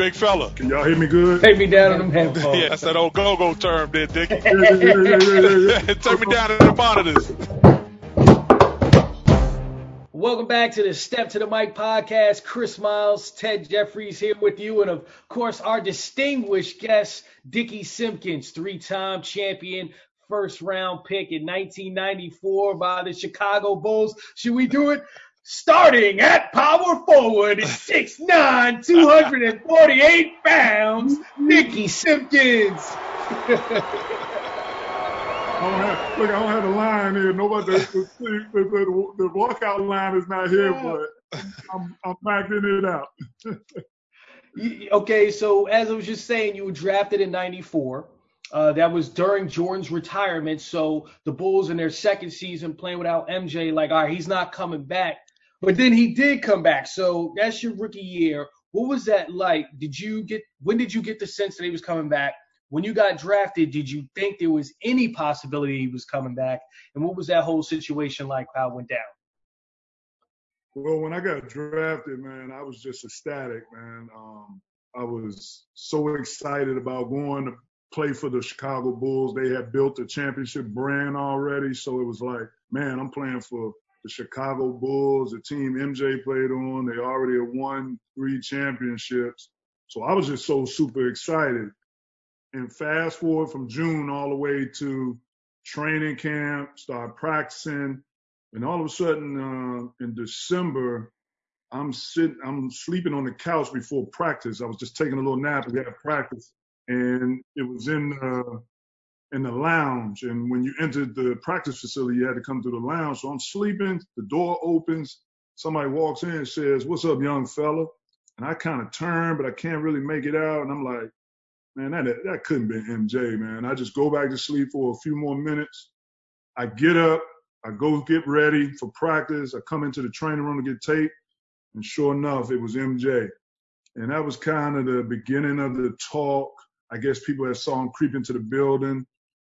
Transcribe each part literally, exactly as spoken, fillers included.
big fella. Can y'all hear me good? Take me down to them headphones. Yeah, that's that old go-go term there, Dick. Take me down to the monitors. Welcome back to the Step to the Mic podcast. Chris Miles, Ted Jeffries here with you, and of course our distinguished guest, Dickey Simpkins, three-time champion, first-round pick in nineteen ninety-four by the Chicago Bulls. Should we do it? Starting at power forward is six nine, two hundred forty-eight pounds, Dickey Simpkins. I don't have, look, I don't have a line here. Nobody, the, the, the, the walkout line is not here, but I'm, I'm backing it out. Okay, so as I was just saying, you were drafted in ninety-four. Uh, that was during Jordan's retirement. So the Bulls in their second season playing without M J, like, all right, he's not coming back. But then he did come back. So that's your rookie year. What was that like? Did you get? When did you get the sense that he was coming back? When you got drafted, did you think there was any possibility he was coming back? And what was that whole situation like, how it went down? Well, when I got drafted, man, I was just ecstatic, man. Um, I was so excited about going to play for the Chicago Bulls. They had built a championship brand already, so it was like, man, I'm playing for the Chicago Bulls, the team M J played on. They already had won three championships. So I was just so super excited. And fast forward from June all the way to training camp, start practicing, and all of a sudden uh, in December, I'm sitting, I'm sleeping on the couch before practice. I was just taking a little nap and we had practice, and it was in uh, in the lounge. And when you entered the practice facility, you had to come through the lounge. So I'm sleeping, the door opens, somebody walks in and says, "What's up, young fella?" And I kind of turn, but I can't really make it out, and I'm like, man, that that couldn't be M J, man. I just go back to sleep for a few more minutes. I get up, I go get ready for practice. I come into the training room to get taped, and sure enough, it was M J. And that was kind of the beginning of the talk. I guess people had saw him creep into the building,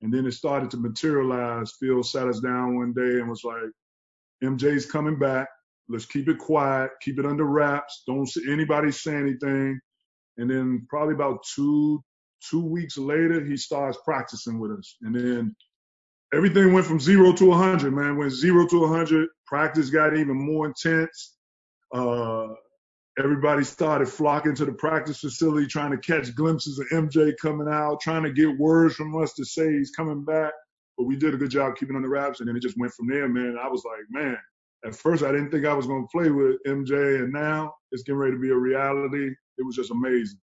and then it started to materialize. Phil sat us down one day and was like, "M J's coming back. Let's keep it quiet, keep it under wraps. Don't anybody say anything." And then probably about two two weeks later, he starts practicing with us. And then everything went from zero to one hundred, man. Went zero to one hundred. Practice got even more intense. Uh, everybody started flocking to the practice facility, trying to catch glimpses of M J coming out, trying to get words from us to say he's coming back. But we did a good job keeping on the wraps, and then it just went from there, man. And I was like, man, at first I didn't think I was going to play with M J, and now it's getting ready to be a reality. It was just amazing.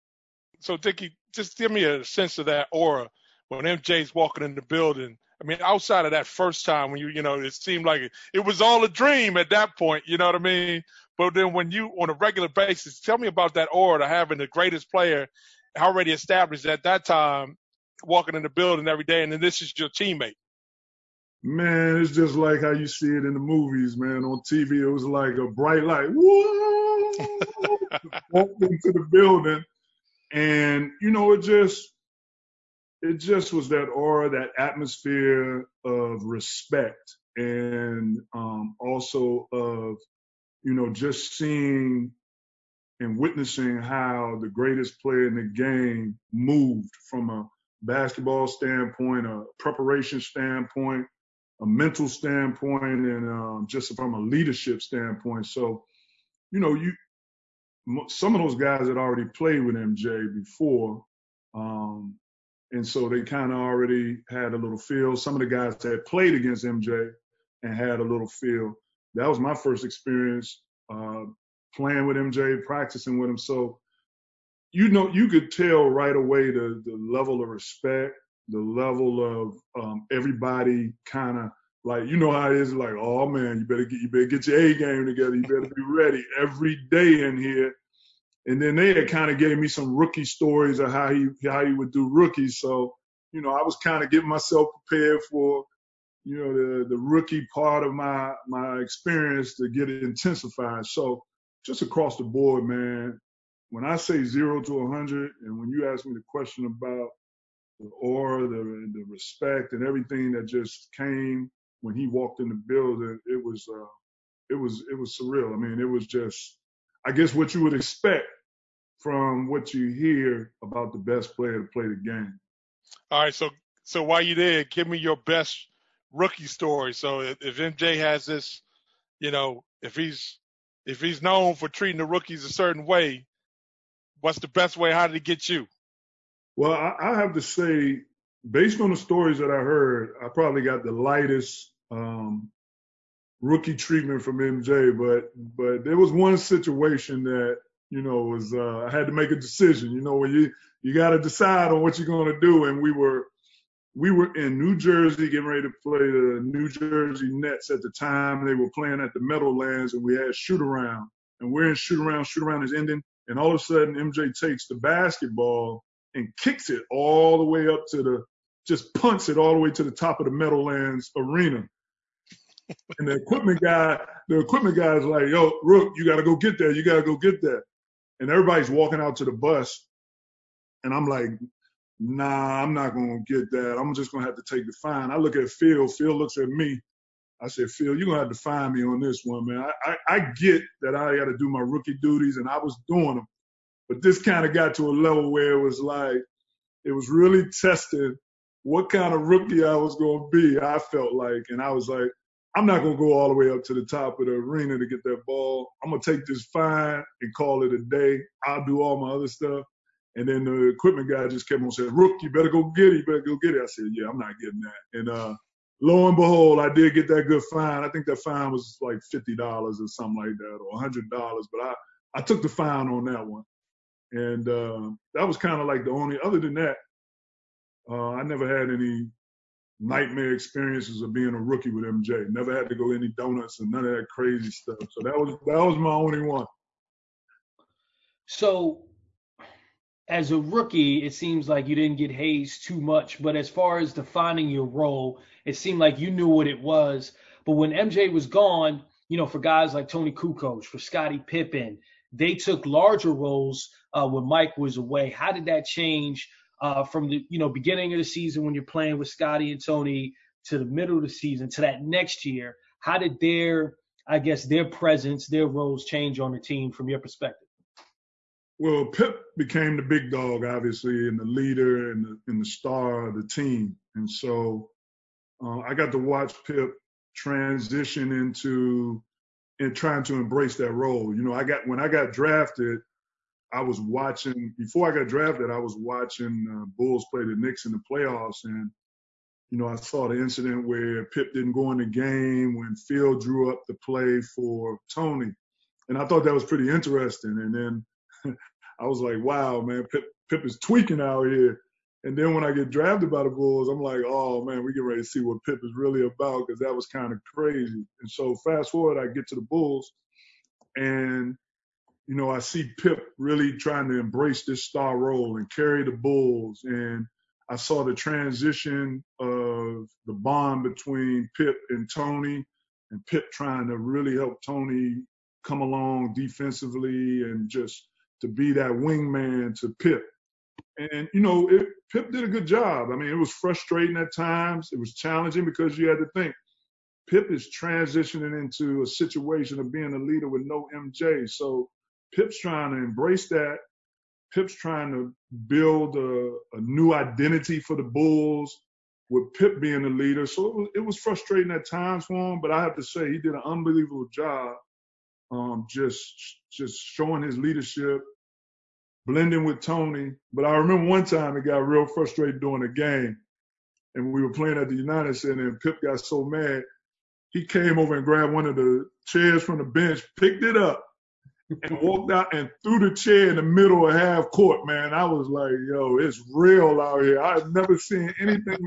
So, Dickey, just give me a sense of that aura when M J's walking in the building. I mean, outside of that first time when you, you know, it seemed like it, it was all a dream at that point, you know what I mean? But then when you, on a regular basis, tell me about that aura of having the greatest player already established at that time, walking in the building every day, and then this is your teammate. Man, it's just like how you see it in the movies, man. On T V, it was like a bright light. Whoa! Walked into the building, and, you know, it just it just was that aura, that atmosphere of respect, and um, also of, you know, just seeing and witnessing how the greatest player in the game moved from a basketball standpoint, a preparation standpoint, a mental standpoint, and um, just from a leadership standpoint. So, you know, you some of those guys had already played with M J before, um, and so they kind of already had a little feel. Some of the guys that played against M J and had a little feel. That was my first experience uh, playing with M J, practicing with him. So, you know, you could tell right away the, the level of respect, the level of um, everybody kind of like, you know how it is, like, oh man, you better get you better get your A game together, you better be ready every day in here. And then they had kind of gave me some rookie stories of how he how he would do rookies. So, you know, I was kind of getting myself prepared for, you know, the the rookie part of my my experience to get it intensified. So just across the board, man. When I say zero to one hundred, and when you ask me the question about the aura, the, the respect, and everything that just came when he walked in the building, it was, uh, it was, it was surreal. I mean, it was just, I guess, what you would expect from what you hear about the best player to play the game. All right, so so while you're there, give me your best rookie story. So if, if M J has this, you know, if he's if he's known for treating the rookies a certain way, what's the best way? How did he get you? Well, I, I have to say, based on the stories that I heard, I probably got the lightest um, rookie treatment from M J. But but there was one situation that, you know, was uh, I had to make a decision. You know, when you you got to decide on what you're going to do, and we were we were in New Jersey getting ready to play the New Jersey Nets at the time. They were playing at the Meadowlands, and we had shoot around, and we're in shoot around. Shoot around is ending, and all of a sudden M J takes the basketball and kicks it all the way up to the, just punts it all the way to the top of the Meadowlands arena. And the equipment guy, the equipment guy is like, yo, Rook, you got to go get that. You got to go get that. And everybody's walking out to the bus, and I'm like, nah, I'm not going to get that. I'm just going to have to take the fine. I look at Phil. Phil looks at me. I said, Phil, you're going to have to fine me on this one, man. I, I, I get that I got to do my rookie duties, and I was doing them. But this kind of got to a level where it was like, it was really testing what kind of rookie I was going to be, I felt like. And I was like, I'm not going to go all the way up to the top of the arena to get that ball. I'm going to take this fine and call it a day. I'll do all my other stuff. And then the equipment guy just kept on saying, Rook, you better go get it. You better go get it. I said, yeah, I'm not getting that. And uh, lo and behold, I did get that good fine. I think that fine was like fifty dollars or something like that, or one hundred dollars. But I, I took the fine on that one. And uh, that was kind of like the only – other than that, uh, I never had any – nightmare experiences of being a rookie with M J. Never had to go any donuts and none of that crazy stuff. So that was that was my only one. So as a rookie, it seems like you didn't get hazed too much, but as far as defining your role, it seemed like you knew what it was. But when M J was gone, you know, for guys like Tony Kukoc, for Scottie Pippen, they took larger roles uh, when Mike was away. How did that change Uh, from the you know beginning of the season when you're playing with Scottie and Tony to the middle of the season to that next year? How did their, I guess, their presence, their roles change on the team from your perspective? Well, Pip became the big dog, obviously, and the leader and the, and the star of the team. And so uh, I got to watch Pip transition into and trying to embrace that role. You know, I got when I got drafted, I was watching, before I got drafted, I was watching uh, Bulls play the Knicks in the playoffs. And, you know, I saw the incident where Pip didn't go in the game when Phil drew up the play for Tony. And I thought that was pretty interesting. And then I was like, wow, man, Pip, Pip is tweaking out here. And then when I get drafted by the Bulls, I'm like, oh, man, we get ready to see what Pip is really about, because that was kind of crazy. And so fast forward, I get to the Bulls, and you know, I see Pip really trying to embrace this star role and carry the Bulls. And I saw the transition of the bond between Pip and Tony, and Pip trying to really help Tony come along defensively and just to be that wingman to Pip. And, you know, it, Pip did a good job. I mean, it was frustrating at times. It was challenging because you had to think, Pip is transitioning into a situation of being a leader with no M J. So Pip's trying to embrace that. Pip's trying to build a, a new identity for the Bulls with Pip being the leader. So it was, it was frustrating at times for him, but I have to say he did an unbelievable job um, just, just showing his leadership, blending with Tony. But I remember one time it got real frustrating during a game, and we were playing at the United Center, and Pip got so mad, he came over and grabbed one of the chairs from the bench, picked it up, and walked out and threw the chair in the middle of half court, man. I was like, yo, it's real out here. I've never seen anything.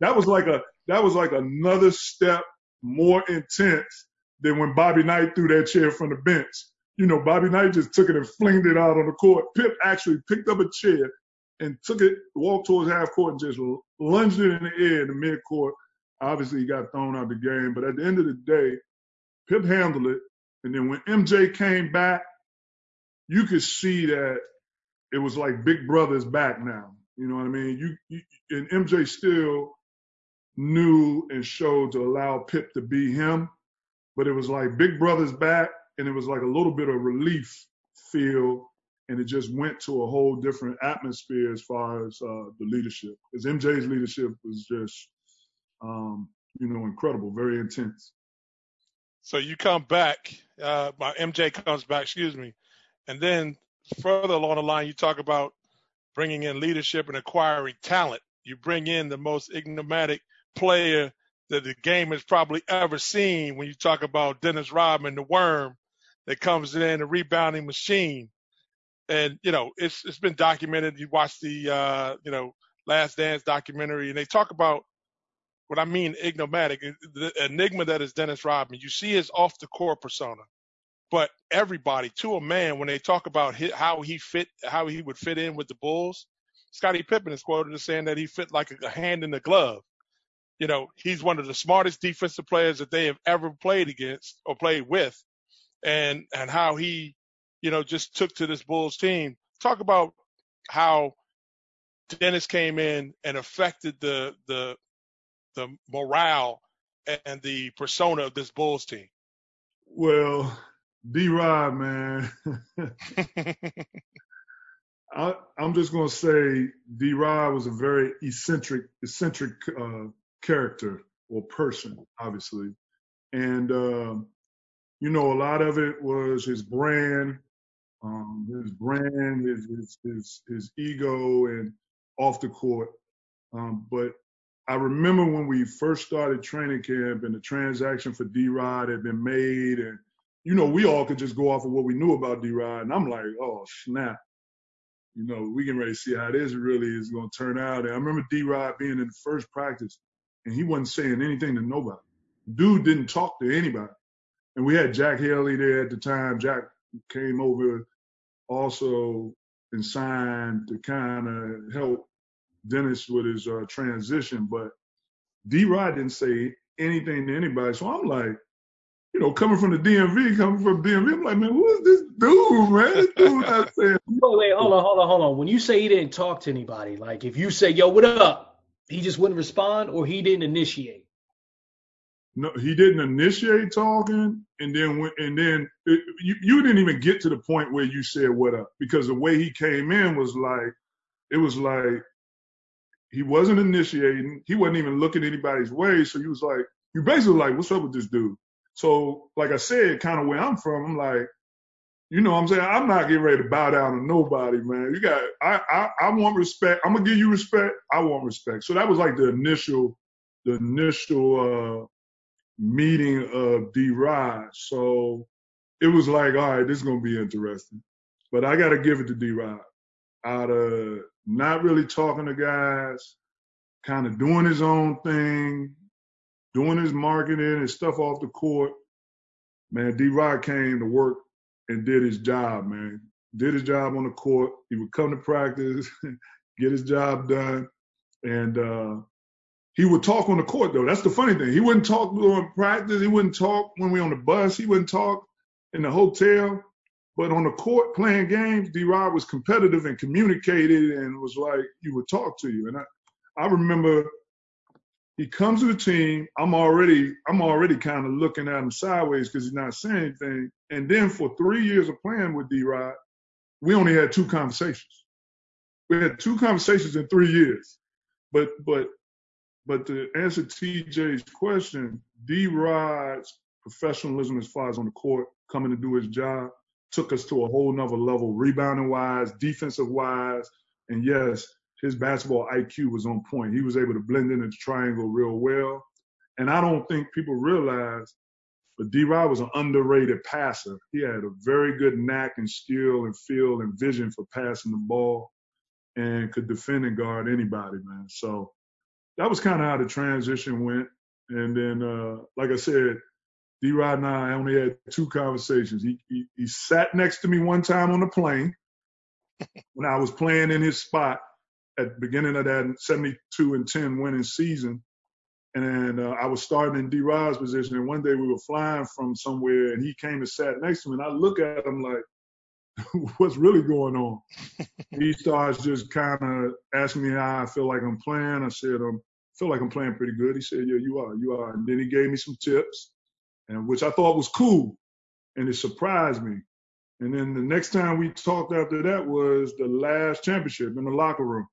That was like a that was like another step more intense than when Bobby Knight threw that chair from the bench. You know, Bobby Knight just took it and flinged it out on the court. Pip actually picked up a chair and took it, walked towards half court, and just lunged it in the air in the mid-court. Obviously, he got thrown out of the game. But at the end of the day, Pip handled it. And then when M J came back, you could see that it was like Big Brother's back now. You know what I mean? You, you and M J still knew and showed to allow Pip to be him, but it was like Big Brother's back, and it was like a little bit of relief feel And it just went to a whole different atmosphere as far as uh, the leadership. Because M J's leadership was just, um, you know, incredible, very intense. So you come back, uh, my M J comes back, excuse me. And then further along the line, you talk about bringing in leadership and acquiring talent. You bring in the most enigmatic player that the game has probably ever seen when you talk about Dennis Rodman, the worm that comes in, a rebounding machine. And, you know, it's it's been documented. You watch the, uh, you know, Last Dance documentary, and they talk about what I mean enigmatic, the enigma that is Dennis Rodman. You see his off-the-court persona. But everybody, to a man, when they talk about his, how he fit, how he would fit in with the Bulls, Scottie Pippen is quoted as saying that he fit like a hand in the glove. You know, he's one of the smartest defensive players that they have ever played against or played with, and and how he, you know, just took to this Bulls team. Talk about how Dennis came in and affected the the the morale and the persona of this Bulls team. Well, D-Rod, man, I, I'm just going to say D-Rod was a very eccentric, eccentric uh, character or person, obviously. And, uh, you know, a lot of it was his brand, um, his brand, his, his, his, his ego and off the court. Um, but I remember when we first started training camp and the transaction for D-Rod had been made, and, you know, we all could just go off of what we knew about D-Rod. And I'm like, oh, snap. You know, we getting ready to see how this really is going to turn out. And I remember D-Rod being in the first practice, and he wasn't saying anything to nobody. Dude didn't talk to anybody. And we had Jack Haley there at the time. Jack came over also and signed to kind of help Dennis with his uh, transition. But D-Rod didn't say anything to anybody. So I'm like, you know, coming from the D M V, coming from D M V, I'm like, man, who is this dude, man? This dude not saying. Wait, wait, hold on, hold on, hold on. When you say he didn't talk to anybody, like if you say, yo, what up? He just wouldn't respond, or he didn't initiate? No, he didn't initiate talking. And then and then it, you, you didn't even get to the point where you said what up, because the way he came in was like, it was like he wasn't initiating. He wasn't even looking anybody's way. So he was like, you basically like, what's up with this dude? So, like I said, kind of where I'm from, I'm like, you know what I'm saying? I'm not getting ready to bow down to nobody, man. You got, I, I, I want respect. I'm going to give you respect. I want respect. So that was like the initial, the initial uh, meeting of D-Rod. So it was like, all right, this is going to be interesting. But I got to give it to D-Rod. Out of not really talking to guys, kind of doing his own thing, doing his marketing and stuff off the court, man, D-Rod came to work and did his job, man. Did his job on the court. He would come to practice, get his job done, and uh, he would talk on the court, though. That's the funny thing. He wouldn't talk during practice. He wouldn't talk when we on the bus. He wouldn't talk in the hotel. But on the court playing games, D-Rod was competitive and communicated and was like, he would talk to you. And I, I remember – he comes to the team. I'm already, I'm already kind of looking at him sideways because he's not saying anything. And then for three years of playing with D-Rod, we only had two conversations. We had two conversations in three years. But, but, but to answer T J's question, D-Rod's professionalism as far as on the court, coming to do his job, took us to a whole nother level, rebounding wise, defensive wise, and yes, his basketball I Q was on point. He was able to blend into the triangle real well. And I don't think people realize, but D-Rod was an underrated passer. He had a very good knack and skill and feel and vision for passing the ball and could defend and guard anybody, man. So that was kind of how the transition went. And then, uh, like I said, D-Rod and I only had two conversations. He, he, he sat next to me one time on the plane when I was playing in his spot at the beginning of that seventy-two and ten winning season. And uh, I was starting in D-Rod's position. And one day we were flying from somewhere and he came and sat next to me. And I look at him like, what's really going on? He starts just kind of asking me how I feel like I'm playing. I said, um, I feel like I'm playing pretty good. He said, yeah, you are, you are. And then he gave me some tips, and which I thought was cool. And it surprised me. And then the next time we talked after that was the last championship in the locker room.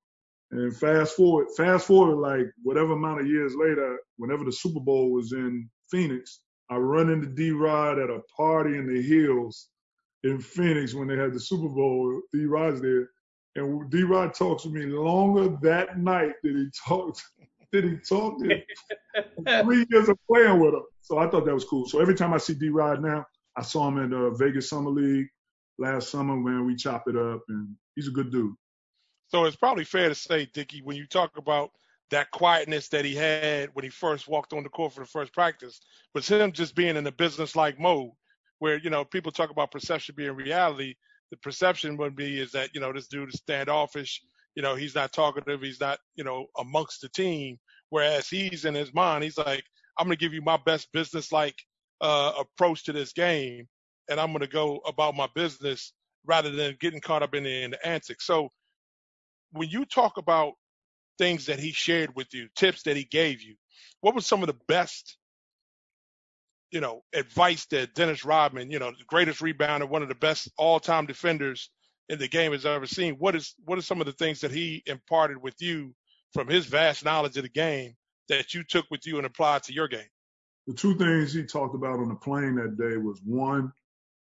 And fast forward, fast forward like whatever amount of years later, whenever the Super Bowl was in Phoenix, I run into D-Rod at a party in the hills in Phoenix when they had the Super Bowl. D-Rod's there. And D-Rod talks to me longer that night than he talked than he talked to three years of playing with him. So I thought that was cool. So every time I see D-Rod now, I saw him in the Vegas Summer League last summer, man. We chopped it up, and he's a good dude. So it's probably fair to say, Dickey, when you talk about that quietness that he had when he first walked on the court for the first practice, was him just being in a business-like mode where, you know, people talk about perception being reality. The perception would be is that, you know, this dude is standoffish. You know, he's not talkative. He's not, you know, amongst the team. Whereas he's in his mind, he's like, I'm going to give you my best business-like Uh, approach to this game, and I'm going to go about my business rather than getting caught up in the, in the antics. So when you talk about things that he shared with you, tips that he gave you, what was some of the best, you know, advice that Dennis Rodman, you know, the greatest rebounder, one of the best all-time defenders in the game has ever seen? What is what are some of the things that he imparted with you from his vast knowledge of the game that you took with you and applied to your game? The two things he talked about on the plane that day was, one,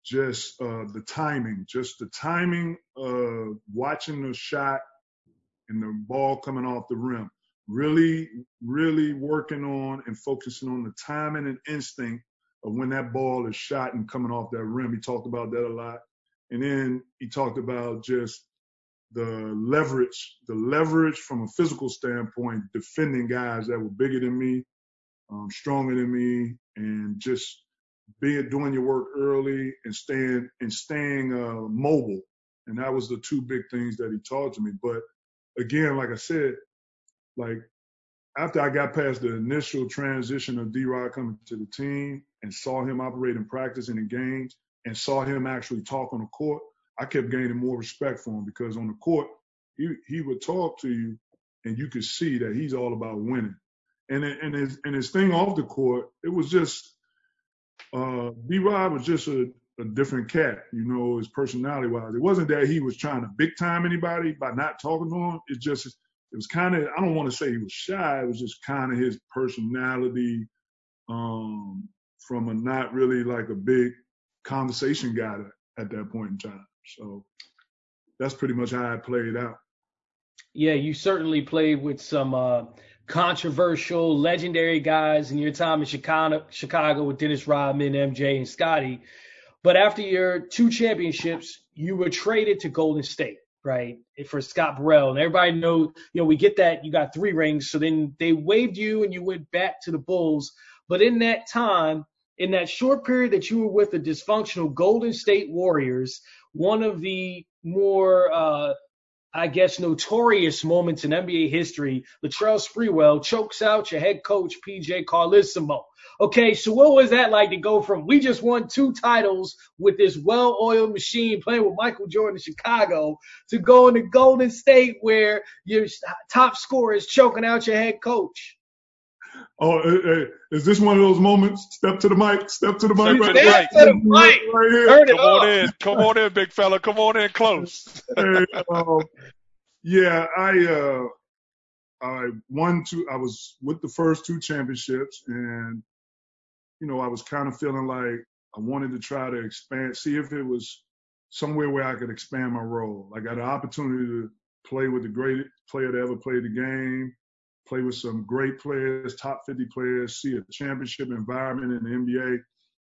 just uh, the timing, just the timing of watching the shot and the ball coming off the rim. Really, really working on and focusing on the timing and instinct of when that ball is shot and coming off that rim. He talked about that a lot. And then he talked about just the leverage, the leverage from a physical standpoint, defending guys that were bigger than me, Um, stronger than me, and just being doing your work early and staying and staying uh, mobile. And that was the two big things that he taught to me. But again, like I said, like after I got past the initial transition of D-Rod coming to the team and saw him operate in practice and in games and saw him actually talk on the court, I kept gaining more respect for him, because on the court, he he would talk to you and you could see that he's all about winning. And and his and his thing off the court, it was just uh, D-Rod was just a, a different cat, you know, his personality-wise. It wasn't that he was trying to big-time anybody by not talking to him. It just it was kind of, I don't want to say he was shy. It was just kind of his personality um, from a not really like a big conversation guy at that point in time. So that's pretty much how it played out. Yeah, you certainly played with some uh, controversial, legendary guys in your time in Chicago, Chicago with Dennis Rodman, M J, and Scottie. But after your two championships, you were traded to Golden State, right, for Scott Burrell. And everybody knows, you know, we get that you got three rings. So then they waived you and you went back to the Bulls. But in that time, in that short period that you were with the dysfunctional Golden State Warriors, one of the more uh, – I guess, notorious moments in N B A history, Latrell Sprewell chokes out your head coach, P J. Carlesimo. Okay, so what was that like to go from we just won two titles with this well-oiled machine playing with Michael Jordan in Chicago to going to Golden State where your top scorer is choking out your head coach? Oh, hey, hey, is this one of those moments? Step to the mic. Step to the mic right there. Step to the mic. Right here. Turn it on in. Come on in, big fella. Come on in close. Hey, um, yeah, I, uh, I won two. I was with the first two championships, and you know, I was kind of feeling like I wanted to try to expand, see if it was somewhere where I could expand my role. I got an opportunity to play with the greatest player to ever play the game, play with some great players, top fifty players, see a championship environment in the N B A.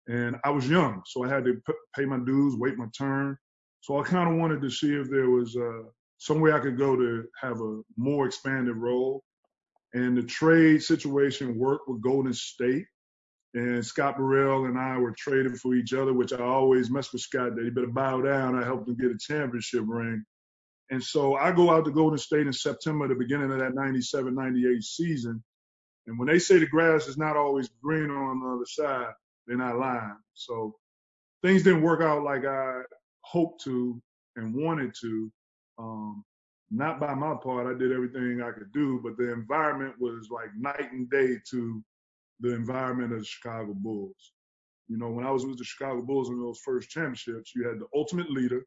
And I was young, so I had to p- pay my dues, wait my turn. So I kind of wanted to see if there was uh, somewhere I could go to have a more expanded role. And the trade situation worked with Golden State. And Scott Burrell and I were trading for each other, which I always mess with Scott, that he better bow down. I helped him get a championship ring. And so I go out to Golden State in September, the beginning of that ninety-seven ninety-eight season. And when they say the grass is not always greener on the other side, they're not lying. So things didn't work out like I hoped to and wanted to. Um, not by my part. I did everything I could do, but the environment was like night and day to the environment of the Chicago Bulls. You know, when I was with the Chicago Bulls in those first championships, you had the ultimate leader,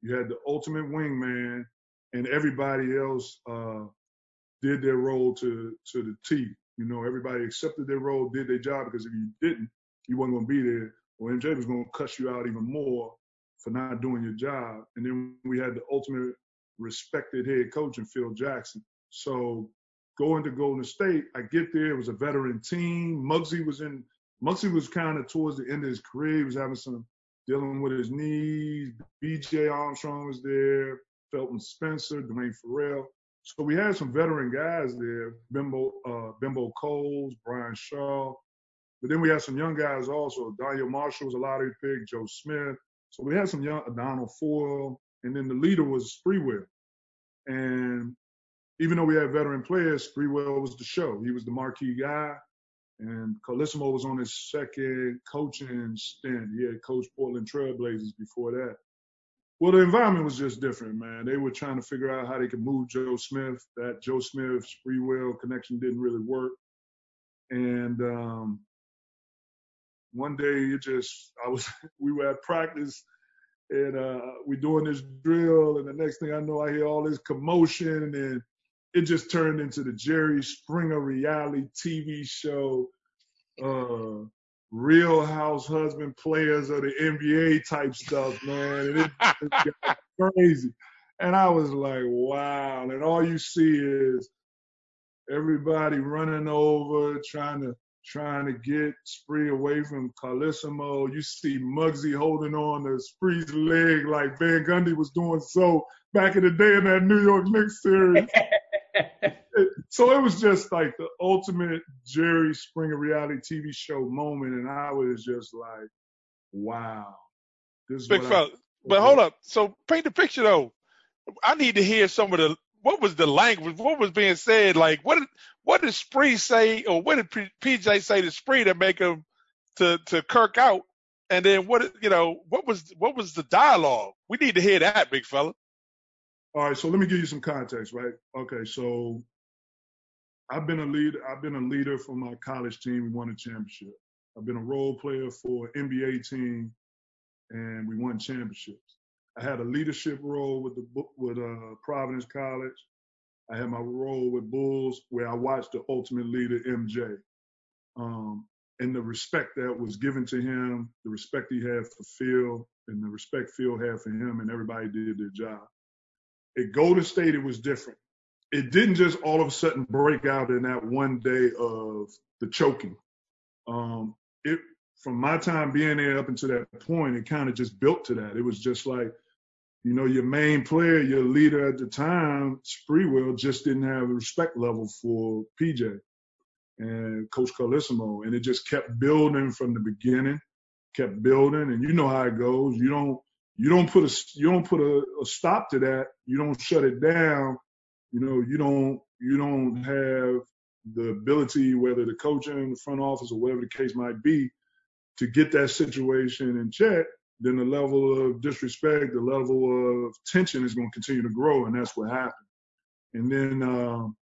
you had the ultimate wingman, and everybody else uh, did their role to to the T. You know, everybody accepted their role, did their job, because if you didn't, you weren't going to be there, or M J was going to cuss you out even more for not doing your job. And then we had the ultimate respected head coach in Phil Jackson. So going to Golden State, I get there, it was a veteran team. Muggsy was in, Muggsy was kind of towards the end of his career. He was having some, dealing with his knees. B J Armstrong was there, Felton Spencer, Dwayne Farrell. So we had some veteran guys there, Bimbo, uh, Bimbo Coles, Brian Shaw. But then we had some young guys also. Daniel Marshall was a lottery pick, Joe Smith. So we had some young, Donald Foyle. And then the leader was Sprewell. And even though we had veteran players, Sprewell was the show. He was the marquee guy. And Carlesimo was on his second coaching stint. He had coached Portland Trailblazers before that. Well, the environment was just different, man. They were trying to figure out how they could move Joe Smith. That Joe Smith, Sprewell connection didn't really work. And um, one day it just, I was, we were at practice and uh, we're doing this drill. And the next thing I know, I hear all this commotion, and it just turned into the Jerry Springer reality T V show, uh, Real House Husband Players of the N B A type stuff, man. And it, it got crazy. And I was like, wow. And all you see is everybody running over, trying to trying to get Spree away from Carlesimo. You see Muggsy holding on to Spree's leg like Van Gundy was doing so back in the day in that New York Knicks series. So it was just like the ultimate Jerry Springer reality T V show moment, and I was just like, wow. This Big fella. But hold up. So paint the picture, though. I need to hear some of the – what was the language? What was being said? Like, what did what did Spree say, or what did P J say to Spree to make him to, to Kirk out? And then what – you know, what was what was the dialogue? We need to hear that, big fella. All right, so let me give you some context, right? Okay, so I've been a leader. I've been a leader for my college team. We won a championship. I've been a role player for an N B A team, and we won championships. I had a leadership role with the with uh, Providence College. I had my role with Bulls, where I watched the ultimate leader, M J, um, and the respect that was given to him, the respect he had for Phil, and the respect Phil had for him, and everybody did their job. At Golden State, it was different. It didn't just all of a sudden break out in that one day of the choking. Um, it, from my time being there up until that point, it kind of just built to that. It was just like, you know, your main player, your leader at the time, Sprewell, just didn't have a respect level for P J and Coach Carlesimo. And it just kept building from the beginning, kept building. And you know how it goes. You don't, You don't put a you don't put a, a stop to that. You don't shut it down. You know, you don't you don't have the ability, whether the coaching, the front office, or whatever the case might be, to get that situation in check. Then the level of disrespect, the level of tension is going to continue to grow, and that's what happened. And then um,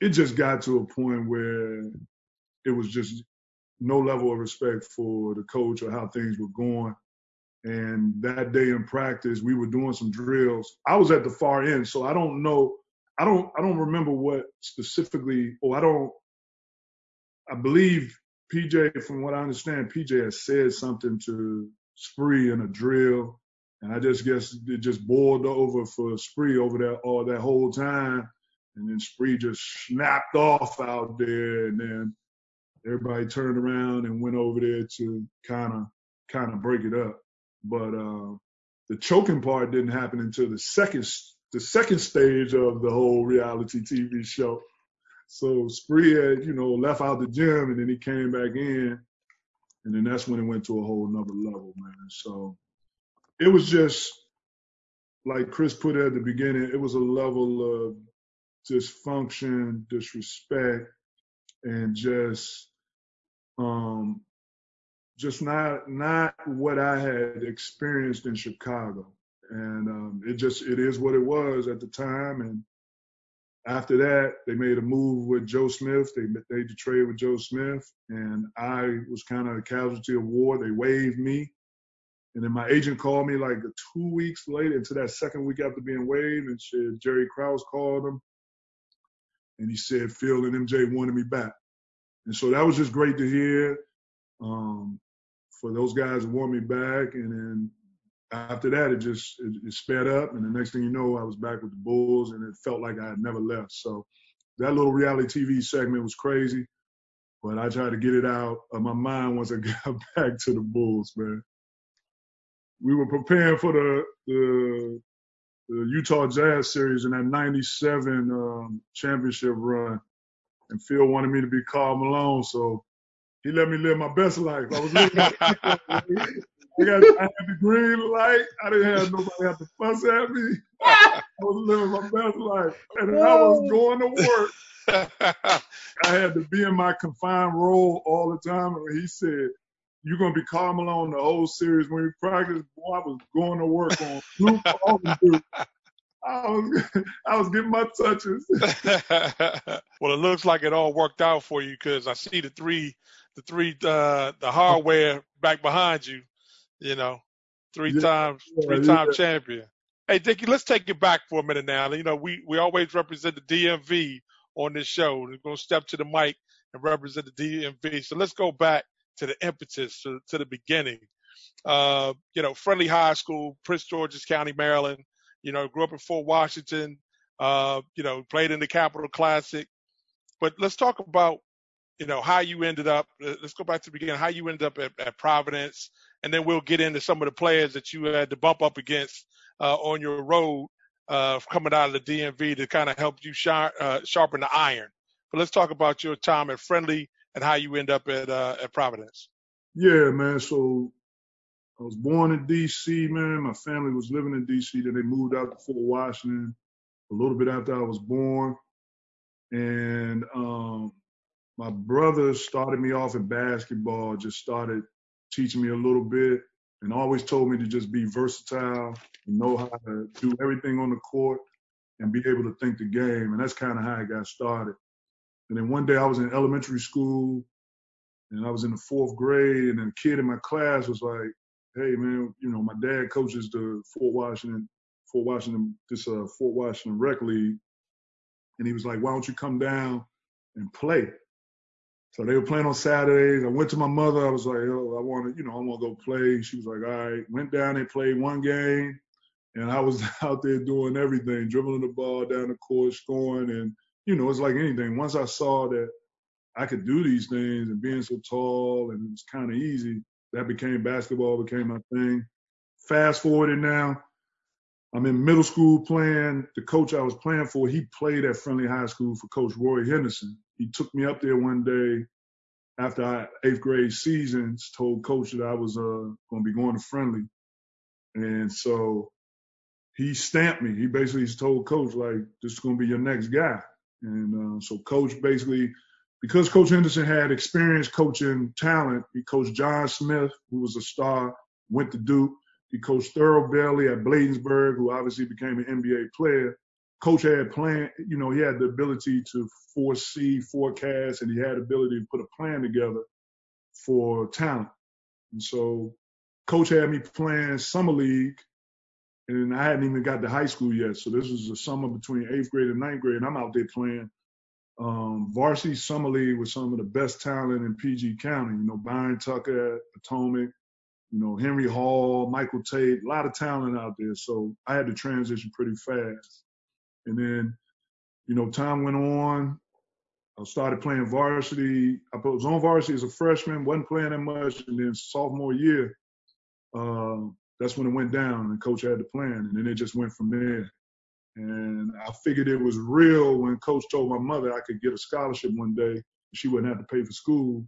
it just got to a point where it was just no level of respect for the coach or how things were going. And that day in practice, we were doing some drills. I was at the far end, so I don't know. I don't I don't remember what specifically, or I don't, I believe P J, from what I understand, P J has said something to Spree in a drill. And I just guess it just boiled over for Spree over that all that whole time. And then Spree just snapped off out there. And then everybody turned around and went over there to kind of kind of break it up. But uh, the choking part didn't happen until the second the second stage of the whole reality T V show. So Spree had, you know, left out the gym, and then he came back in, and then that's when it went to a whole nother level, man. So it was just, like Chris put it at the beginning, it was a level of dysfunction, disrespect, and just um, – Just not not what I had experienced in Chicago. And um, it just, it is what it was at the time. And After that, they made a move with Joe Smith. They made the trade with Joe Smith, and I was kind of a casualty of war. They waived me. And then my agent called me like two weeks later into that second week after being waived, and shit, Jerry Krause called him. And he said, Phil and M J wanted me back. And so that was just great to hear um, for those guys that want me back. And then after that, it just it, it sped up. And the next thing you know, I was back with the Bulls, and it felt like I had never left. So that little reality T V segment was crazy. But I tried to get it out of my mind once I got back to the Bulls, man. We were preparing for the, the, the Utah Jazz series in that ninety-seven um, championship run, and Phil wanted me to be Karl Malone, so he let me live my best life. I was living my best life. I, got, I had the green light. I didn't have nobody have to fuss at me. I was living my best life, and then I was going to work. I had to be in my confined role all the time, and he said, you're going to be Karl Malone the whole series. When we practiced, boy, I was going to work on Duke. I was, I was getting my touches. Well, it looks like it all worked out for you, because I see the three, the three, uh, the hardware back behind you, you know, three yeah, times, three yeah, time yeah. champion. Hey, Dickey, let's take it back for a minute now. You know, we, we always represent the D M V on this show. We're going to step to the mic and represent the D M V. So let's go back to the impetus, to, to the beginning. Uh, you know, Friendly High School, Prince George's County, Maryland, you know, grew up in Fort Washington, uh, you know, played in the Capitol Classic. But let's talk about, you know, how you ended up, let's go back to the beginning, how you ended up at, at Providence, and then we'll get into some of the players that you had to bump up against uh, on your road uh, coming out of the D M V to kind of help you shar- uh, sharpen the iron. But let's talk about your time at Friendly and how you end up at uh, at Providence. Yeah, man. So I was born in D C, man. My family was living in D C. Then they moved out to Fort Washington a little bit after I was born. And um, my brother started me off in basketball, just started teaching me a little bit, and always told me to just be versatile and know how to do everything on the court and be able to think the game. And that's kind of how it got started. And then one day I was in elementary school, and I was in the fourth grade, and then a kid in my class was like, hey, man, you know, my dad coaches the Fort Washington, Fort Washington, this uh, Fort Washington Rec League. And he was like, why don't you come down and play? So they were playing on Saturdays. I went to my mother. I was like, oh, I want to, you know, I want to go play. She was like, all right. Went down and played one game, and I was out there doing everything, dribbling the ball down the court, scoring, and you know, it's like anything. Once I saw that I could do these things, and being so tall and it was kind of easy, that became basketball, became my thing. Fast forwarding now, I'm in middle school playing. The coach I was playing for, he played at Friendly High School for Coach Roy Henderson. He took me up there one day after our eighth grade seasons, told Coach that I was uh, going to be going to Friendly. And so he stamped me. He basically told Coach, like, this is going to be your next guy. And uh, so Coach basically, because Coach Henderson had experience coaching talent, he coached John Smith, who was a star, went to Duke. He coached Thurl Bailey at Bladensburg, who obviously became an N B A player. Coach had plan, you know, he had the ability to foresee, forecast, and he had the ability to put a plan together for talent. And so Coach had me playing summer league. And I hadn't even got to high school yet. So this was the summer between eighth grade and ninth grade. And I'm out there playing um, varsity summer league with some of the best talent in P G County. You know, Byron Tucker, Potomac, you know, Henry Hall, Michael Tate, a lot of talent out there. So I had to transition pretty fast. And then, you know, time went on. I started playing varsity. I was on varsity as a freshman, wasn't playing that much. And then sophomore year, uh, that's when it went down, and Coach had the plan, and then it just went from there. And I figured it was real when Coach told my mother I could get a scholarship one day. She wouldn't have to pay for school.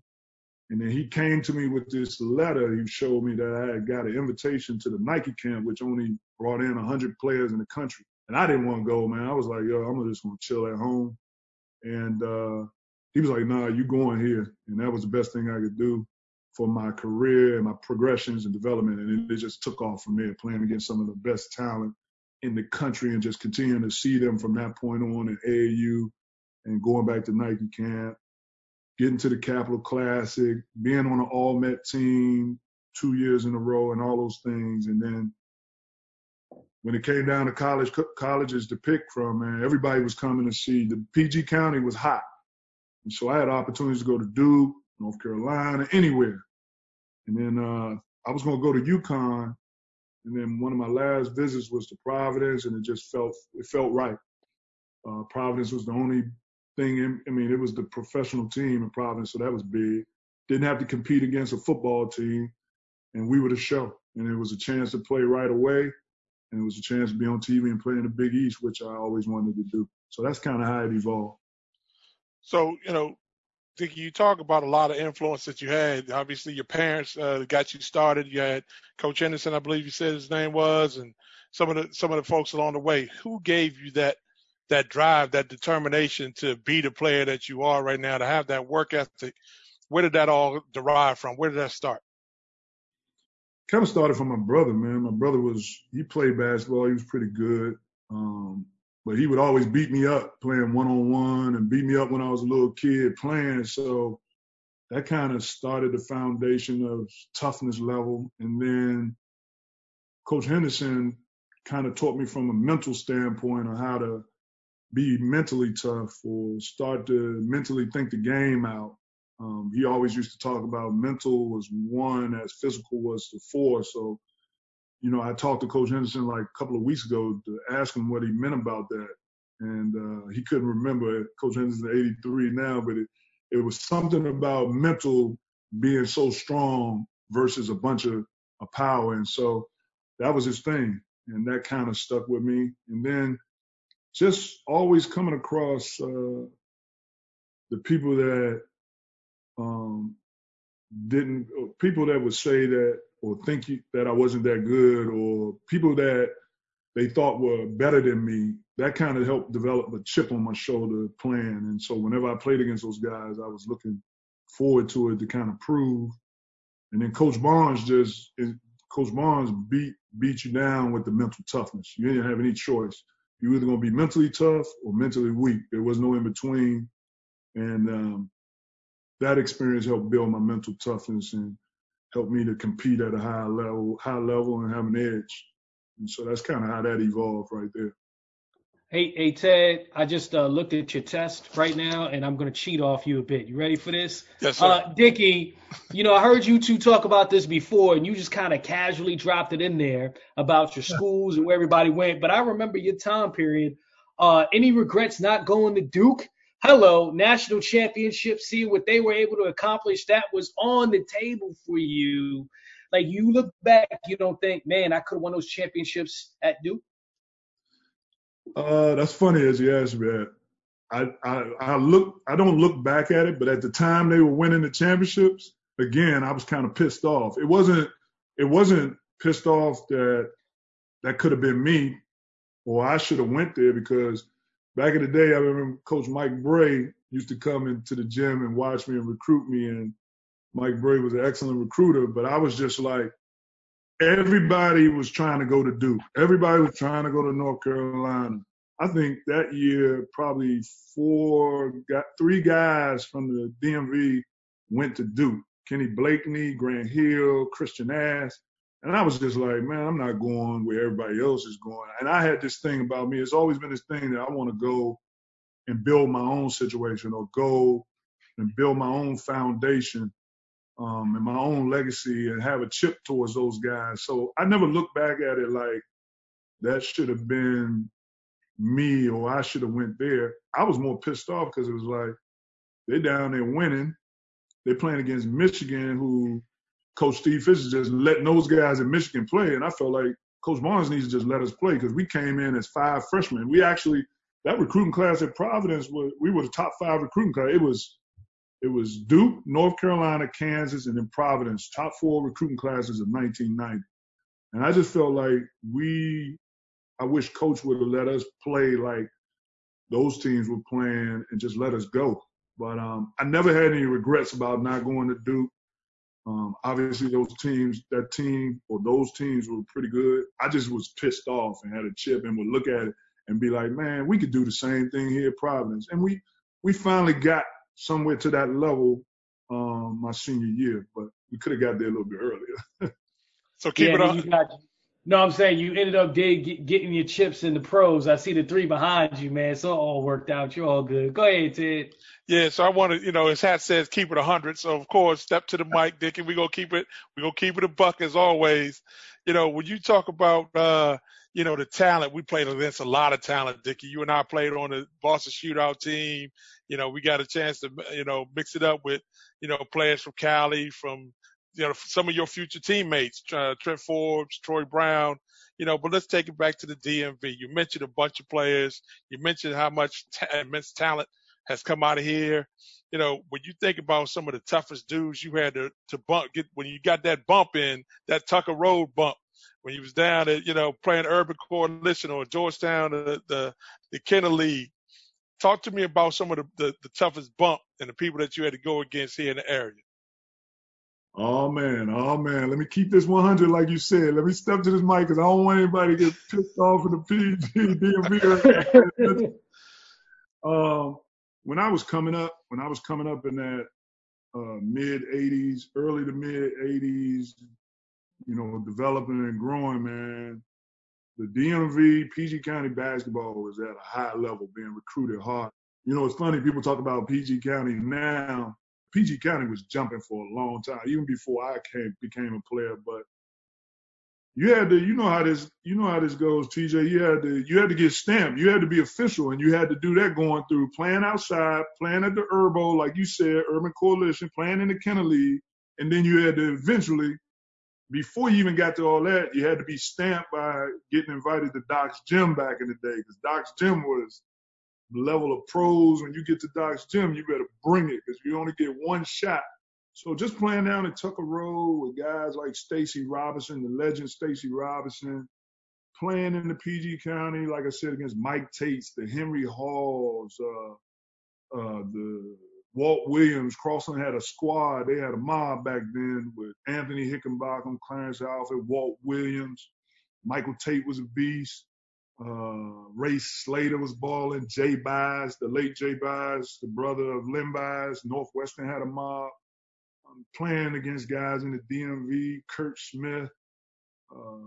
And then he came to me with this letter. He showed me that I had got an invitation to the Nike camp, which only brought in one hundred players in the country. And I didn't want to go, man. I was like, yo, I'm just going to chill at home. And uh, he was like, nah, you going here. And that was the best thing I could do for my career and my progressions and development, and it just took off from there, playing against some of the best talent in the country, and just continuing to see them from that point on in A A U and going back to Nike camp, getting to the Capitol Classic, being on an all-met team two years in a row and all those things. And then when it came down to college colleges to pick from, man, everybody was coming to see. The P G County was hot. And so I had opportunities to go to Duke, North Carolina, anywhere. And then uh, I was going to go to UConn. And then one of my last visits was to Providence, and it just felt it felt right. Uh, Providence was the only thing. In, I mean, it was the professional team in Providence, so that was big. Didn't have to compete against a football team, and we were the show. And it was a chance to play right away, and it was a chance to be on T V and play in the Big East, which I always wanted to do. So that's kind of how it evolved. So, you know, Dickey, you talk about a lot of influence that you had. Obviously, your parents uh, got you started. You had Coach Henderson, I believe you said his name was, and some of the some of the folks along the way. Who gave you that that drive, that determination to be the player that you are right now, to have that work ethic? Where did that all derive from? Where did that start? Kind of started from my brother, man. My brother was he played basketball. He was pretty good, um, but he would always beat me up playing one-on-one and beat me up when I was a little kid playing. So that kind of started the foundation of toughness level. And then Coach Henderson kind of taught me from a mental standpoint on how to be mentally tough or start to mentally think the game out. Um, he always used to talk about mental was one as physical was the four. So you know, I talked to Coach Henderson like a couple of weeks ago to ask him what he meant about that. And uh, he couldn't remember it. Coach Henderson's eighty-three now, but it, it was something about mental being so strong versus a bunch of, of power. And so that was his thing. And that kind of stuck with me. And then just always coming across uh, the people that um, didn't – people that would say that or think that I wasn't that good, or people that they thought were better than me, that kind of helped develop a chip on my shoulder playing. And so whenever I played against those guys, I was looking forward to it to kind of prove. And then Coach Barnes just – Coach Barnes beat beat you down with the mental toughness. You didn't have any choice. You were either going to be mentally tough or mentally weak. There was no in-between. And um, that experience helped build my mental toughness and helped me to compete at a high level, high level, and have an edge. And so that's kind of how that evolved right there. Hey, hey Ted, I just uh, looked at your test right now, and I'm going to cheat off you a bit. You ready for this? Yes, sir. Uh, Dickey, you know, I heard you two talk about this before, and you just kind of casually dropped it in there about your schools and where everybody went. But I remember your time period. Uh, any regrets not going to Duke? Hello, national championship, see what they were able to accomplish. That was on the table for you. Like, you look back, you don't think, man, I could have won those championships at Duke? Uh, that's funny as you asked me that. I, I, I, look, I don't look back at it, but at the time they were winning the championships, again, I was kind of pissed off. It wasn't, it wasn't pissed off that that could have been me or I should have went there, because – back in the day, I remember Coach Mike Brey used to come into the gym and watch me and recruit me, and Mike Brey was an excellent recruiter, but I was just like, everybody was trying to go to Duke. Everybody was trying to go to North Carolina. I think that year probably four, got three guys from the D M V went to Duke, Kenny Blakeney, Grant Hill, Christian Ass, and I was just like, man, I'm not going where everybody else is going. And I had this thing about me. It's always been this thing that I want to go and build my own situation or go and build my own foundation um, and my own legacy and have a chip towards those guys. So I never looked back at it like that should have been me or I should have went there. I was more pissed off because it was like they down there winning. They playing against Michigan, who – Coach Steve Fisher just letting those guys in Michigan play, and I felt like Coach Barnes needs to just let us play because we came in as five freshmen. We actually that recruiting class at Providence was we were the top five recruiting class. It was it was Duke, North Carolina, Kansas, and then Providence, top four recruiting classes of nineteen ninety. And I just felt like we I wish Coach would have let us play like those teams were playing and just let us go. But um, I never had any regrets about not going to Duke. Um, obviously, those teams, that team or those teams were pretty good. I just was pissed off and had a chip and would look at it and be like, man, we could do the same thing here at Providence. And we we finally got somewhere to that level um, my senior year, but we could have got there a little bit earlier. So keep yeah, it up. Got, no, I'm saying you ended up did, getting your chips in the pros. I see the three behind you, man. So it all worked out. You're all good. Go ahead, Ted. Yeah, so I want to, you know, his hat says keep it one hundred. So, of course, step to the mic, Dickie. We're going to keep it. We're going to keep it a buck as always. You know, when you talk about, uh, you know, the talent, we played against a lot of talent, Dickie. You and I played on the Boston Shootout team. You know, we got a chance to, you know, mix it up with, you know, players from Cali, from, you know, some of your future teammates, uh, Trent Forbes, Troy Brown, you know, but let's take it back to the D M V. You mentioned a bunch of players. You mentioned how much ta- immense talent has come out of here. You know, when you think about some of the toughest dudes you had to, to bump, get, when you got that bump in, that Tucker Road bump, when you was down at, you know, playing Urban Coalition or Georgetown, the, the, the Kenner League. Talk to me about some of the, the, the toughest bump and the people that you had to go against here in the area. Oh, man. Oh, man. Let me keep this one hundred like you said. Let me step to this mic because I don't want anybody to get pissed off in the P G D M V. um, when I was coming up, when I was coming up in that uh, mid-eighties, early to mid-eighties, you know, developing and growing, man, the D M V, P G County basketball was at a high level, being recruited hard. You know, it's funny. People talk about P G County now. P G County was jumping for a long time, even before I came, became a player. But you had to, you know how this, you know how this goes, T J. You had to, you had to get stamped. You had to be official, and you had to do that going through playing outside, playing at the Urbo, like you said, Urban Coalition, playing in the Kenner League, and then you had to eventually, before you even got to all that, you had to be stamped by getting invited to Doc's Gym back in the day, because Doc's Gym was the level of pros. When you get to Doc's Gym, you better bring it because you only get one shot. So just playing down in Tucker Road with guys like Stacey Robinson, the legend Stacey Robinson, playing in the P G County, like I said, against Mike Tate's, the Henry Halls, uh, uh, the Walt Williams. Crossland had a squad. They had a mob back then with Anthony Hickenbottom, Clarence Alford, Walt Williams. Michael Tate was a beast. Uh, Ray Slater was balling. Jay Bias, the late Jay Bias, the brother of Lynn Bias. Northwestern had a mob. Um, playing against guys in the D M V, Kurt Smith. Uh,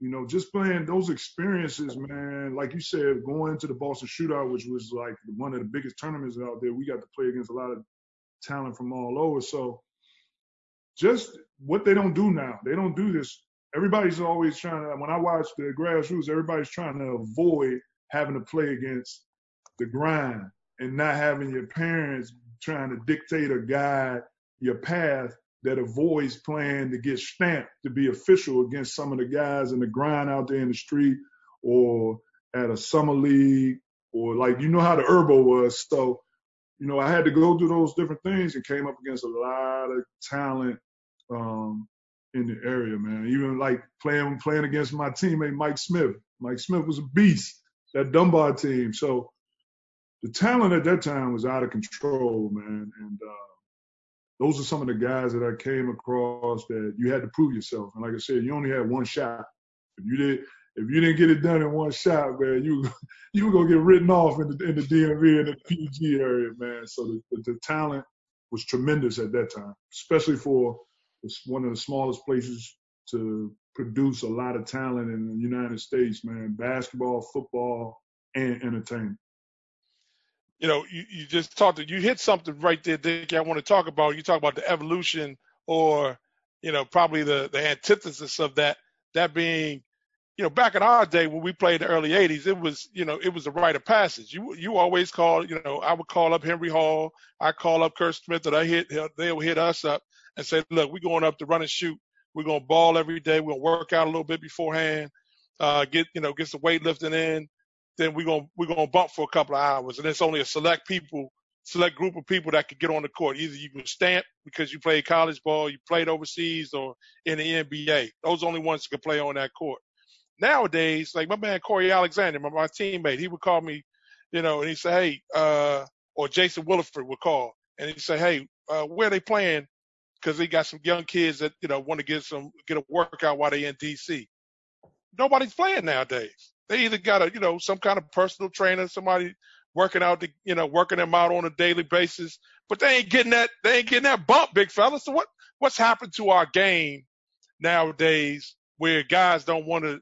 you know, just playing those experiences, man. Like you said, going to the Boston Shootout, which was like one of the biggest tournaments out there. We got to play against a lot of talent from all over. So just what they don't do now, they don't do this. Everybody's always trying to, when I watch the grassroots, everybody's trying to avoid having to play against the grind and not having your parents trying to dictate or guide your path that avoids playing to get stamped, to be official against some of the guys in the grind out there in the street or at a summer league or like, you know how the Herbo was. So, you know, I had to go through those different things and came up against a lot of talent. Um, in the area, man. Even like playing playing against my teammate, Mike Smith. Mike Smith was a beast, that Dunbar team. So the talent at that time was out of control, man. And uh, those are some of the guys that I came across that you had to prove yourself. And like I said, you only had one shot. If you, did, if you didn't get it done in one shot, man, you, you were going to get written off in the, in the D M V and the P G area, man. So the, the, the talent was tremendous at that time, especially for it's one of the smallest places to produce a lot of talent in the United States, man. Basketball, football, and entertainment. You know, you, you just talked – you hit something right there, Dickie, I want to talk about. You talk about the evolution or, you know, probably the, the antithesis of that, that being – you know, back in our day when we played the early eighties, it was, you know, it was a rite of passage. You you always call, you know, I would call up Henry Hall. I call up Kurt Smith that I hit. They'll hit us up and say, look, we're going up to run and shoot. We're going to ball every day. We're going to work out a little bit beforehand, uh, get, you know, get some weightlifting in. Then we're going we're gonna bump for a couple of hours. And it's only a select people, select group of people that could get on the court. Either you can stamp because you played college ball, you played overseas or in the N B A. Those are the only ones that could play on that court. Nowadays, like my man Corey Alexander, my, my teammate, he would call me, you know, and he'd say, hey, uh, or Jason Williford would call, and he'd say, hey, uh, where are they playing because they got some young kids that, you know, want to get some get a workout while they in D C. Nobody's playing nowadays. They either got a, you know, some kind of personal trainer, somebody working out, the, you know, working them out on a daily basis, but they ain't getting that, they ain't getting that bump, big fella. So what, what's happened to our game nowadays where guys don't want to,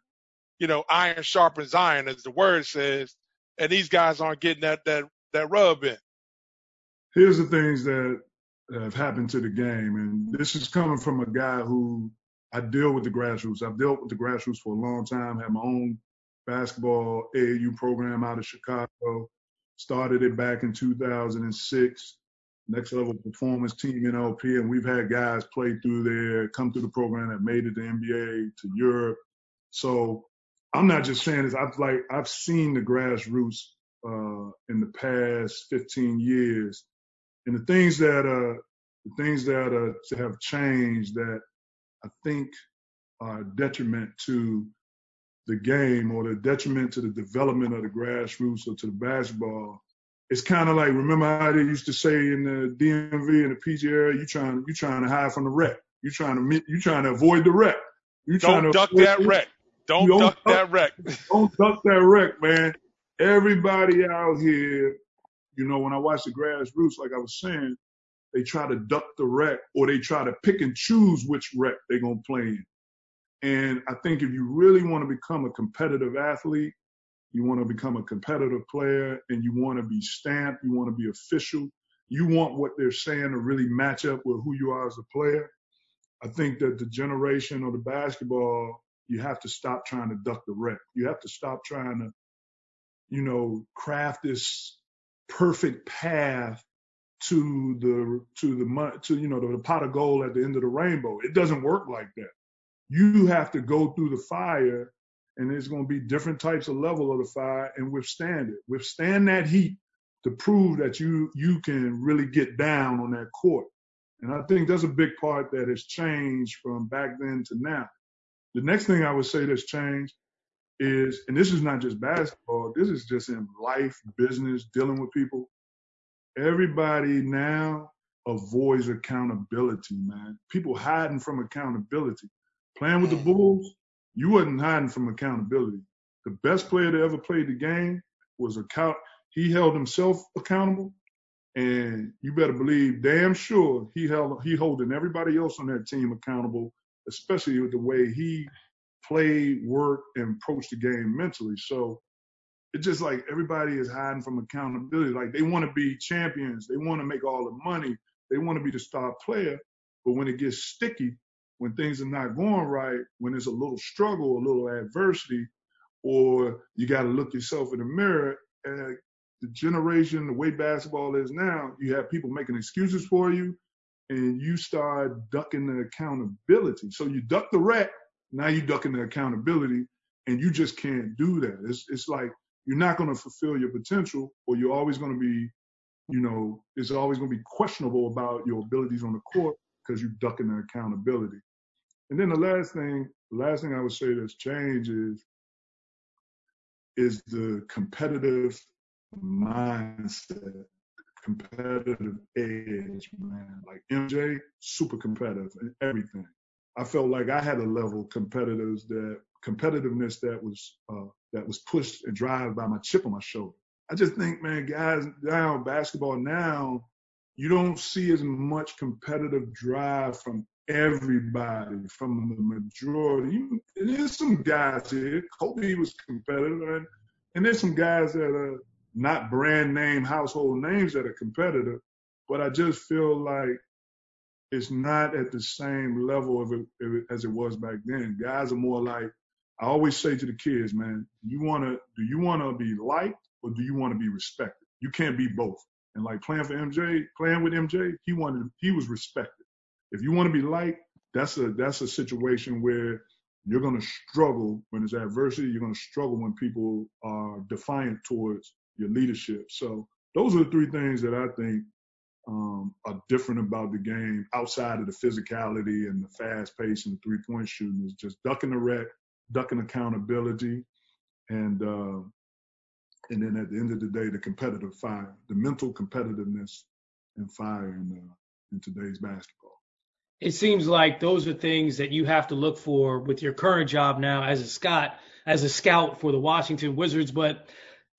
you know, iron sharpens iron, as the word says, and these guys aren't getting that, that, that rub in. Here's the things that have happened to the game. And this is coming from a guy who I deal with the grassroots. I've dealt with the grassroots for a long time, had my own basketball A A U program out of Chicago. Started it back in two thousand six, Next Level Performance Team N L P, and we've had guys play through there, come through the program that made it to N B A, to Europe. So I'm not just saying this. I've like I've seen the grassroots uh, in the past fifteen years, and the things that uh, the things that uh, have changed that I think are a detriment to the game or the detriment to the development of the grassroots or to the basketball. It's kind of like, remember how they used to say in the D M V and the P G area, you trying you trying to hide from the wreck. You trying to meet, you trying to avoid the wreck. You trying to duck that wreck. Don't duck that wreck. Don't duck that wreck, man. Everybody out here, you know, when I watch the grassroots, like I was saying, they try to duck the wreck or they try to pick and choose which wreck they're gonna play in. And I think if you really want to become a competitive athlete, you want to become a competitive player, and you want to be stamped, you want to be official, you want what they're saying to really match up with who you are as a player, I think that the generation or the basketball, you have to stop trying to duck the wreck. You have to stop trying to, you know, craft this perfect path to the, to the, to, you know, the pot of gold at the end of the rainbow. It doesn't work like that. You have to go through the fire, and there's going to be different types of level of the fire, and withstand it. Withstand that heat to prove that you you can really get down on that court. And I think that's a big part that has changed from back then to now. The next thing I would say that's changed is, and this is not just basketball, this is just in life, business, dealing with people. Everybody now avoids accountability, man. People hiding from accountability. Playing with the Bulls, you wasn't hiding from accountability. The best player that ever played the game was account. He held himself accountable, and you better believe, damn sure he held he holding everybody else on that team accountable, especially with the way he played, worked, and approached the game mentally. So it's just like everybody is hiding from accountability. Like they want to be champions, they want to make all the money, they want to be the star player, but when it gets sticky, when things are not going right, when there's a little struggle, a little adversity, or you got to look yourself in the mirror, and the generation, the way basketball is now, you have people making excuses for you, and you start ducking the accountability. So you duck the wreck, now you're ducking the accountability, and you just can't do that. It's, it's like you're not going to fulfill your potential, or you're always going to be, you know, it's always going to be questionable about your abilities on the court because you're ducking the accountability. And then the last thing, the last thing I would say that's changed is, is the competitive mindset, competitive edge, man. Like M J, super competitive in everything. I felt like I had a level of competitors that competitiveness that was uh, that was pushed and driven by my chip on my shoulder. I just think, man, guys now basketball now, you don't see as much competitive drive from everybody, from the majority. You, there's some guys here. Kobe was competitive, and, and there's some guys that are not brand name, household names that are competitive. But I just feel like it's not at the same level of it, as it was back then. Guys are more like, I always say to the kids, man, you wanna do you wanna be liked or do you wanna be respected? You can't be both. And like playing for M J, playing with M J, he wanted he was respected. If you want to be liked, that's a that's a situation where you're going to struggle when there's adversity. You're going to struggle when people are defiant towards your leadership. So those are the three things that I think um, are different about the game outside of the physicality and the fast pace and three-point shooting. It's just ducking the wreck, ducking accountability, and uh, and then at the end of the day, the competitive fire, the mental competitiveness and fire in, uh, in today's basketball. it seems like those are things that you have to look for with your current job now as a Scott, as a scout for the Washington Wizards. But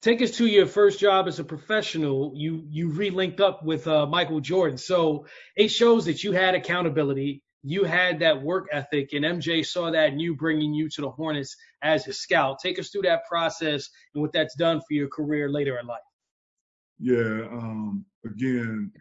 take us to your first job as a professional. You you re-linked up with uh, Michael Jordan. So it shows that you had accountability. You had that work ethic, and M J saw that in you, bringing you to the Hornets as a scout. Take us through that process and what that's done for your career later in life. Yeah, um, again,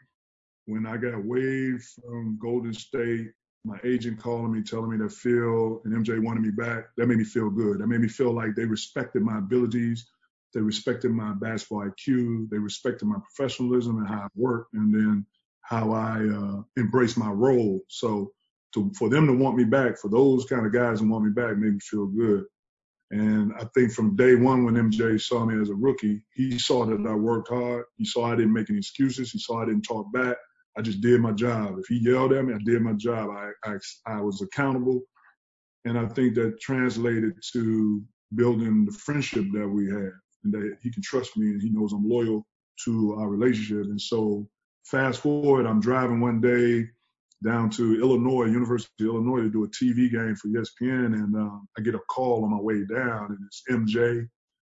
when I got waived from Golden State, my agent calling me, telling me that Phil and M J wanted me back, that made me feel good. That made me feel like they respected my abilities. They respected my basketball I Q. They respected my professionalism and how I worked, and then how I uh, embraced my role. So to, for them to want me back, for those kind of guys to want me back, made me feel good. And I think from day one when M J saw me as a rookie, he saw that I worked hard. He saw I didn't make any excuses. He saw I didn't talk back. I just did my job. If he yelled at me, I did my job. I, I, I was accountable. And I think that translated to building the friendship that we had, and that he can trust me and he knows I'm loyal to our relationship. And so fast forward, I'm driving one day down to Illinois, University of Illinois, to do a T V game for E S P N, and um, I get a call on my way down, and it's M J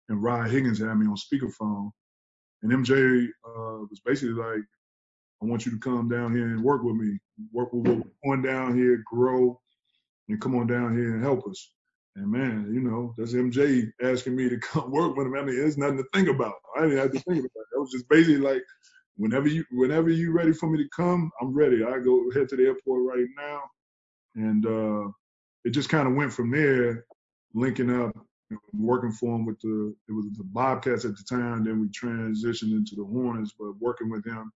and Rod Higgins had me on speakerphone, and M J uh, was basically like, I want you to come down here and work with me, work with what we're going down here, grow, and come on down here and help us. And man, you know, that's M J asking me to come work with him. I mean, there's nothing to think about. I didn't have to think about it. That was just basically like, Whenever you, whenever you're ready for me to come, I'm ready. I go head to the airport right now. And uh, it just kind of went from there, linking up, working for him with the, it was the Bobcats at the time. Then we transitioned into the Hornets, but working with him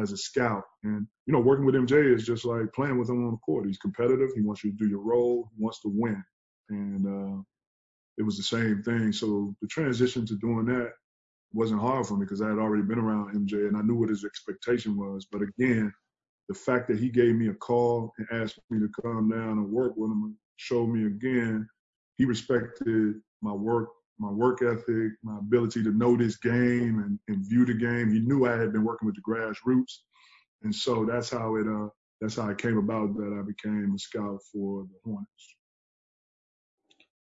as a scout. And, you know, working with M J is just like playing with him on the court. He's competitive. He wants you to do your role. He wants to win. And uh, it was the same thing. So the transition to doing that wasn't hard for me because I had already been around M J and I knew what his expectation was. But again, the fact that he gave me a call and asked me to come down and work with him showed me again, he respected my work, my work ethic, my ability to know this game and, and view the game. He knew I had been working with the grassroots. And so that's how it, uh, that's how it came about that I became a scout for the Hornets.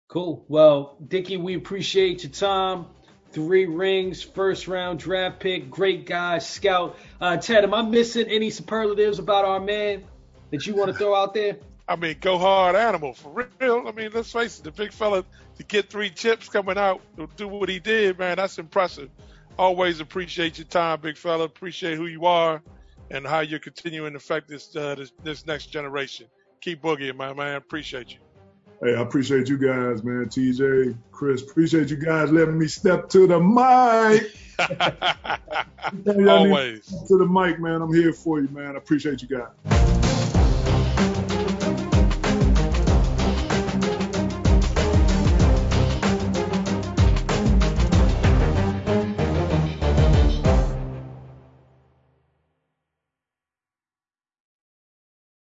Cool. Well, Dickey, we appreciate your time. Three rings, first round draft pick, great guy, scout. Uh, Ted, am I missing any superlatives about our man that you want to throw out there? I mean, go hard animal, for real. I mean, let's face it, the big fella to get three chips coming out, to do what he did, man, that's impressive. Always appreciate your time, big fella. Appreciate who you are and how you're continuing to affect this, uh, this, this next generation. Keep boogieing, my man. Appreciate you. Hey, I appreciate you guys, man. T J, Chris, appreciate you guys letting me step to the mic. Always. To the mic, man. I'm here for you, man. I appreciate you guys.